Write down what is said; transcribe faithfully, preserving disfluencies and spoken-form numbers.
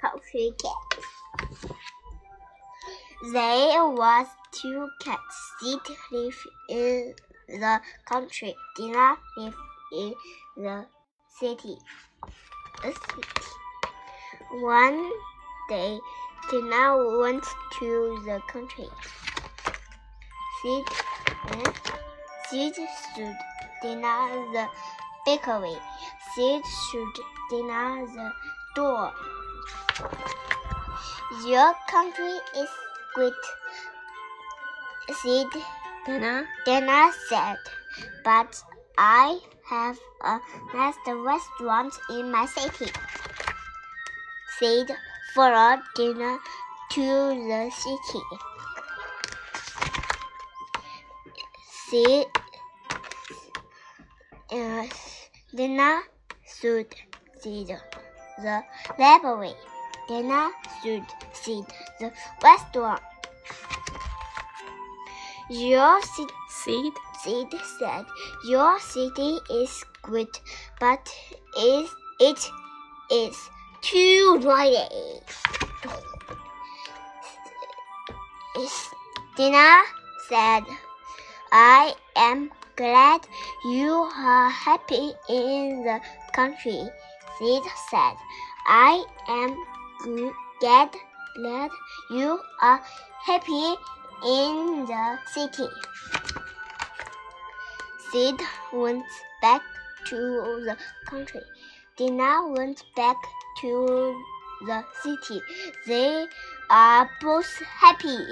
poultry cats. There was two cats. Sid lived in the country. Dina lived in the city. The city. One day, Dina went to the country. Sid, eh? Sid stood Dina the bakery. Sid stood Dina the door. Your country is great, Sid, Dina, Dina said, but I have a nice restaurant in my city. Sid followed Dina to the city. Sid, uh, Dina stood Sid the library. Dina stood Sid the restaurant. Your city, Sid, Sid said, your city is great, but is it is too noisy. Dina said, I am glad you are happy in the country. Sid said, I am glad glad you are happy in the city. Sid went back to the country. Dina went back to the city. They are both happy.